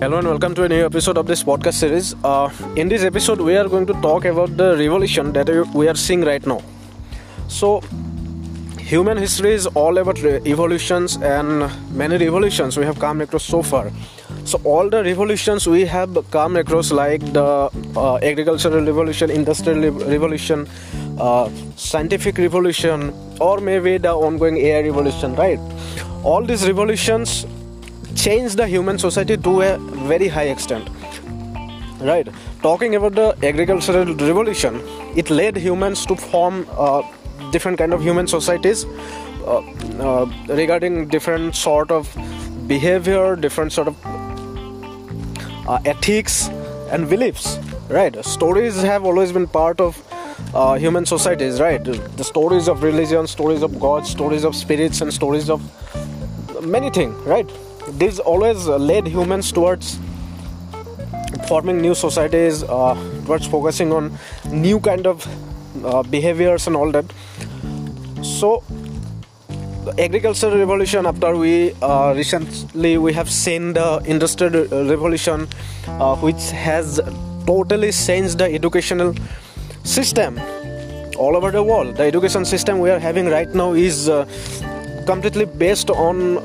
Hello and welcome to a new episode of this podcast series. In this episode, we are going to talk about the revolution that we are seeing right now. So, human history is all about evolutions, and many revolutions we have come across so far. So, all the revolutions we have come across, like the agricultural revolution, industrial revolution, scientific revolution, or maybe the ongoing AI revolution, right? All these revolutions change the human society to a very high extent, right? Talking about the agricultural revolution, it led humans to form different kind of human societies regarding different sort of behavior, different sort of ethics and beliefs, right? Stories have always been part of human societies, right? The stories of religion, stories of gods, stories of spirits, and stories of many things, right? This always led humans towards forming new societies, towards focusing on new kind of behaviors and all that. So, the agricultural revolution, after we recently have seen the industrial revolution, which has totally changed the educational system all over the world. The education system we are having right now is completely based on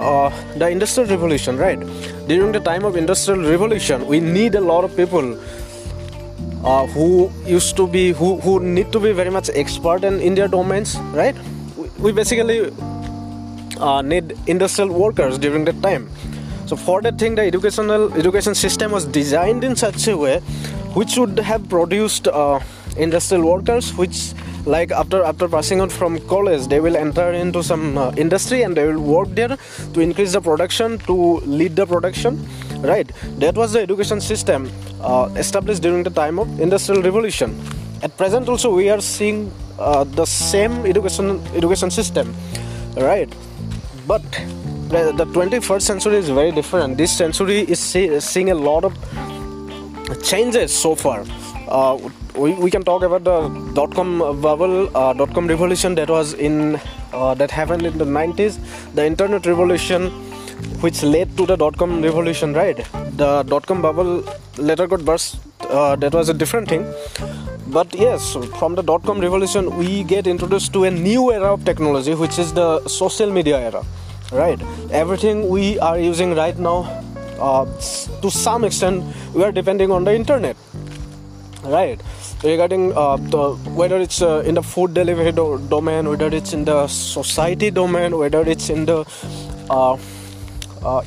the industrial revolution, right? During the time of industrial revolution, we need a lot of people who need to be very much expert in their domains, right? We basically need industrial workers during that time. So for that thing, the education system was designed in such a way which would have produced industrial workers, which, like, after passing out from college, they will enter into some industry and they will work there to increase the production, to lead the production, right? That was the education system established during the time of industrial revolution. At present also we are seeing the same education system, right? But the 21st century is very different. This century is seeing a lot of changes so far. We can talk about the dot-com bubble, dot-com revolution that was that happened in the 90s, the internet revolution, which led to the dot-com revolution, right? The dot-com bubble later got burst. That was a different thing. But yes, from the dot-com revolution, we get introduced to a new era of technology, which is the social media era, right? Everything we are using right now, to some extent, we are depending on the internet. Right, regarding whether it's in the food delivery domain, whether it's in the society domain, whether it's in the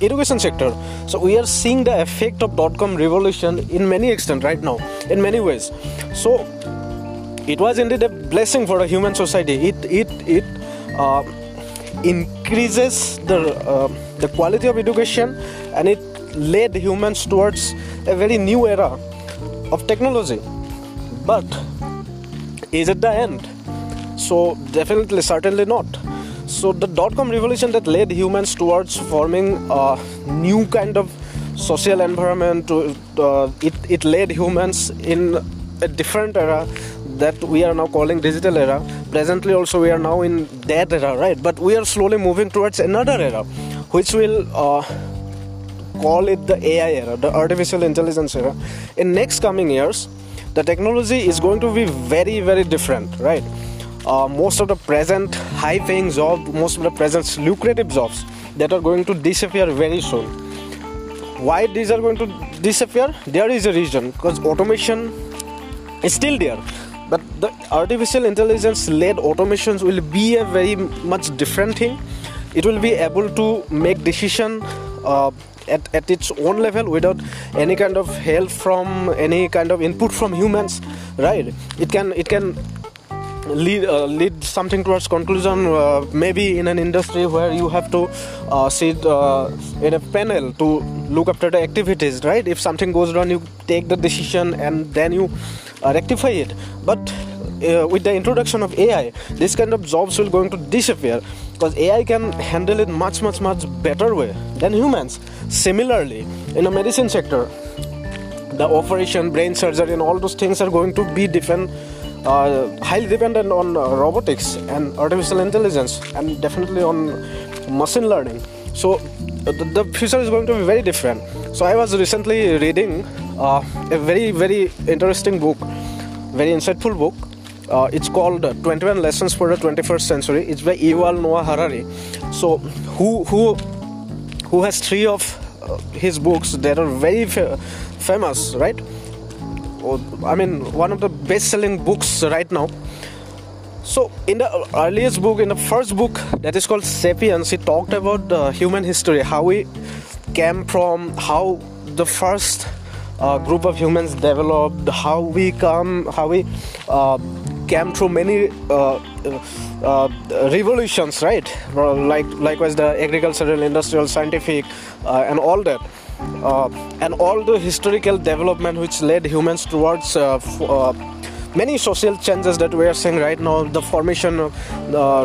education sector. So we are seeing the effect of dot-com revolution in many extent right now, in many ways. So it was indeed a blessing for the human society. It increases the quality of education, and it led humans towards a very new era of technology. But is it the end? So definitely, certainly not. So the dot-com revolution that led humans towards forming a new kind of social environment, it led humans in a different era that we are now calling digital era. Presently also we are now in that era, right? But we are slowly moving towards another era, which will call it the AI era, the artificial intelligence era. In next coming years, the technology is going to be very, very different, right? Most of the present high-paying jobs, most of the present lucrative jobs that are going to disappear very soon. Why these are going to disappear? There is a reason, because automation is still there. But the artificial intelligence-led automations will be a very much different thing. It will be able to make decision at its own level without any kind of help from any kind of input from humans, right? It can lead something towards conclusion, maybe in an industry where you have to sit in a panel to look after the activities, right? If something goes wrong, you take the decision and then you rectify it. But with the introduction of AI, this kind of jobs will going to disappear, because AI can handle it much better way than humans. Similarly, in the medicine sector, the operation, brain surgery, and all those things are going to be highly dependent on robotics and artificial intelligence, and definitely on machine learning. So the future is going to be very different. So I was recently reading a very interesting book, very insightful book. It's called 21 Lessons for the 21st Century. It's by Yuval Noah Harari. So who has three of his books that are very famous, right? I mean, one of the best-selling books right now. So in the earliest book, in the first book that is called Sapiens, he talked about human history, how we came from, how the first group of humans developed, how we came through many revolutions, right? Likewise, the agricultural, industrial, scientific, and all that. And all the historical development which led humans towards many social changes that we are seeing right now, the formation of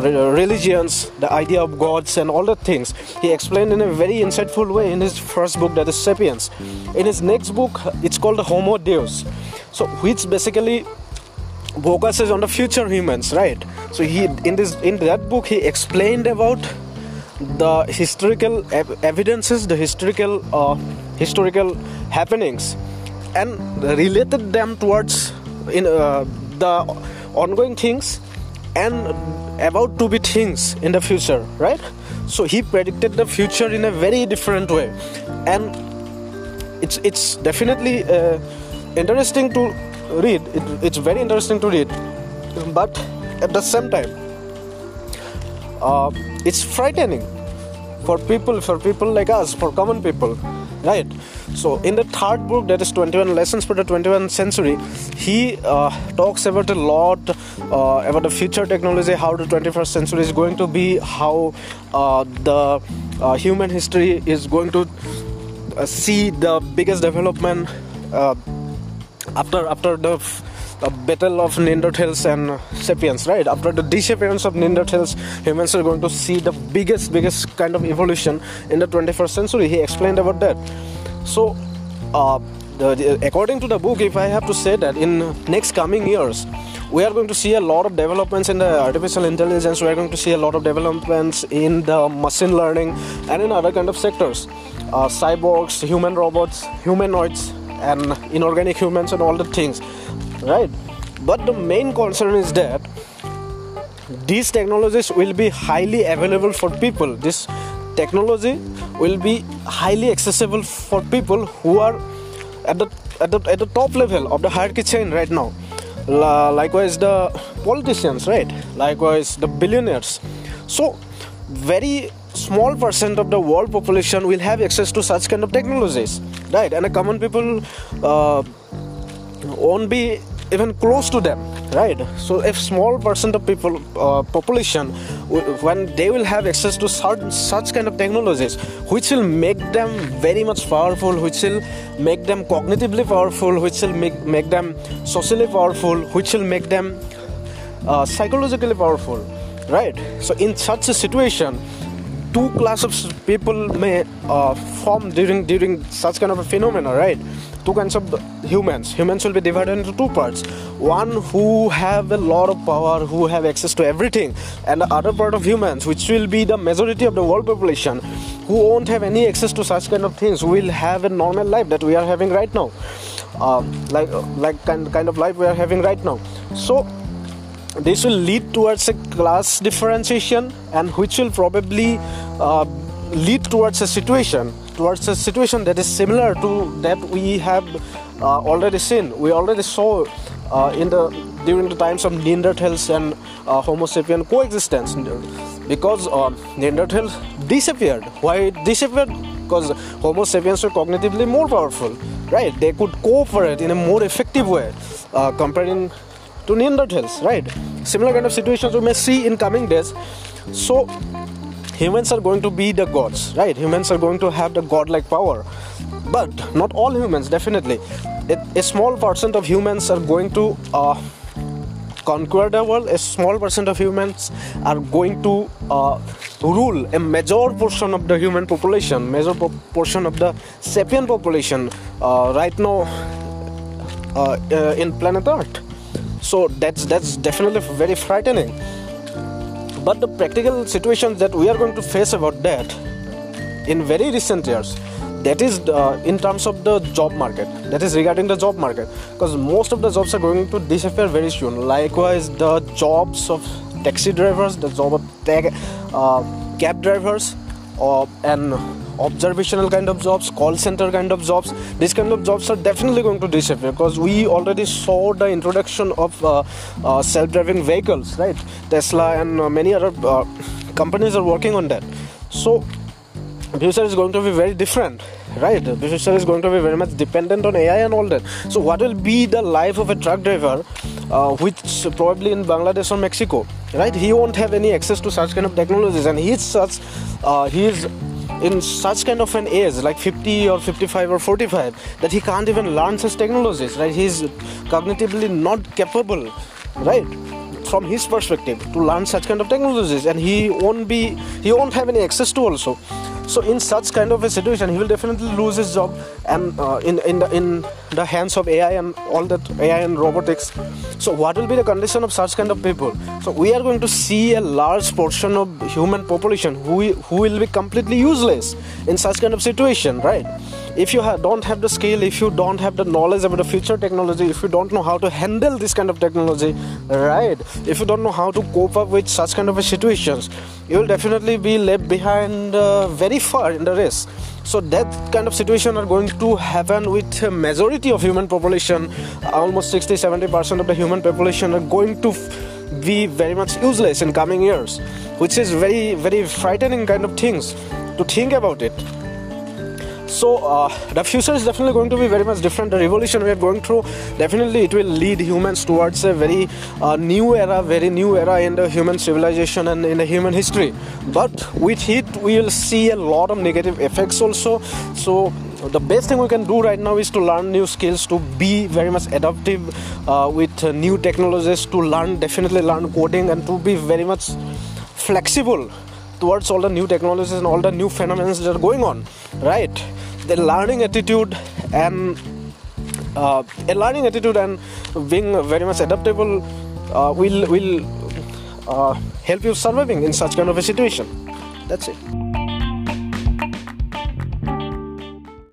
religions, the idea of gods and all the things. He explained in a very insightful way in his first book, that is Sapiens. In his next book, it's called Homo Deus, so which basically focuses on the future humans, right? So he in that book he explained about the historical evidences, the historical happenings, and related them towards the ongoing things and about to be things in the future, right? So he predicted the future in a very different way, and it's definitely interesting to read. It's very interesting to read, but at the same time, it's frightening for people like us, for common people, right? So in the third book, that is 21 Lessons for the 21st Century, he talks about a lot about the future technology, how the 21st century is going to be, how the human history is going to see the biggest development after the battle of Neanderthals and Sapiens, right? After the disappearance of Neanderthals, humans are going to see the biggest kind of evolution in the 21st century. He explained about that. So according to the book, if I have to say that in next coming years, we are going to see a lot of developments in the artificial intelligence, we are going to see a lot of developments in the machine learning and in other kind of sectors, cyborgs, human robots, humanoids, and inorganic humans and all the things, right? But the main concern is that these technologies will be highly available for people. This technology will be highly accessible for people who are at the top level of the hierarchy chain right now. Likewise, the politicians, right? Likewise, the billionaires. So very small percent of the world population will have access to such kind of technologies, right? And the common people won't be even close to them, right? So if small percent of people population, when they will have access to such kind of technologies, which will make them very much powerful, which will make them cognitively powerful, which will make them socially powerful, which will make them psychologically powerful, right? So in such a situation, two class of people may form during such kind of a phenomena, right? Two kinds of humans will be divided into two parts. One who have a lot of power, who have access to everything, and the other part of humans, which will be the majority of the world population, who won't have any access to such kind of things, will have a normal life that we are having right now, like kind of life we are having right now. So this will lead towards a class differentiation, and which will probably lead towards a situation that is similar to that we have already seen. We already saw during the times of Neanderthals and Homo sapiens coexistence, because Neanderthals disappeared. Why it disappeared? Because Homo sapiens were cognitively more powerful, right? They could cooperate in a more effective way, comparing to Neanderthals, right? Similar kind of situations we may see in coming days. So humans are going to be the gods, right? Humans are going to have the godlike power, but not all humans. Definitely, a small percent of humans are going to conquer the world. A small percent of humans are going to rule a major portion of the human population, major portion of the sapient population right now in planet Earth. So that's definitely very frightening. But the practical situations that we are going to face about that in very recent years. That is in terms of the job market. That is regarding the job market, because most of the jobs are going to disappear very soon. Likewise, the jobs of taxi drivers, the job of cab drivers, and observational kind of jobs, call center kind of jobs. These kind of jobs are definitely going to disappear, because we already saw the introduction of self-driving vehicles, right? Tesla and many other companies are working on that. So the future is going to be very different, right? The future is going to be very much dependent on AI and all that. So what will be the life of a truck driver, which probably in Bangladesh or Mexico, right? He won't have any access to such kind of technologies, and he is in such kind of an age, like 50 or 55 or 45, that he can't even learn such technologies, right? He's cognitively not capable, right, from his perspective, to learn such kind of technologies, and he won't have any access to also. So in such kind of a situation, he will definitely lose his job, and in the hands of AI and all that, AI and robotics. So what will be the condition of such kind of people? So we are going to see a large portion of human population who will be completely useless in such kind of situation, right? If you don't have the skill, if you don't have the knowledge about the future technology, if you don't know how to handle this kind of technology, right? If you don't know how to cope up with such kind of a situations, you will definitely be left behind very far in the race. So that kind of situation are going to happen with a majority of human population. Almost 60-70% of the human population are going to be very much useless in coming years, which is very, very frightening kind of things to think about it. So the future is definitely going to be very much different. The revolution we are going through, definitely it will lead humans towards a very new era in the human civilization and in the human history. But with it, we will see a lot of negative effects also. So the best thing we can do right now is to learn new skills, to be very much adaptive with new technologies, to definitely learn coding, and to be very much flexible towards all the new technologies and all the new phenomena that are going on, right? The learning attitude and being very much adaptable will help you surviving in such kind of a situation. That's it.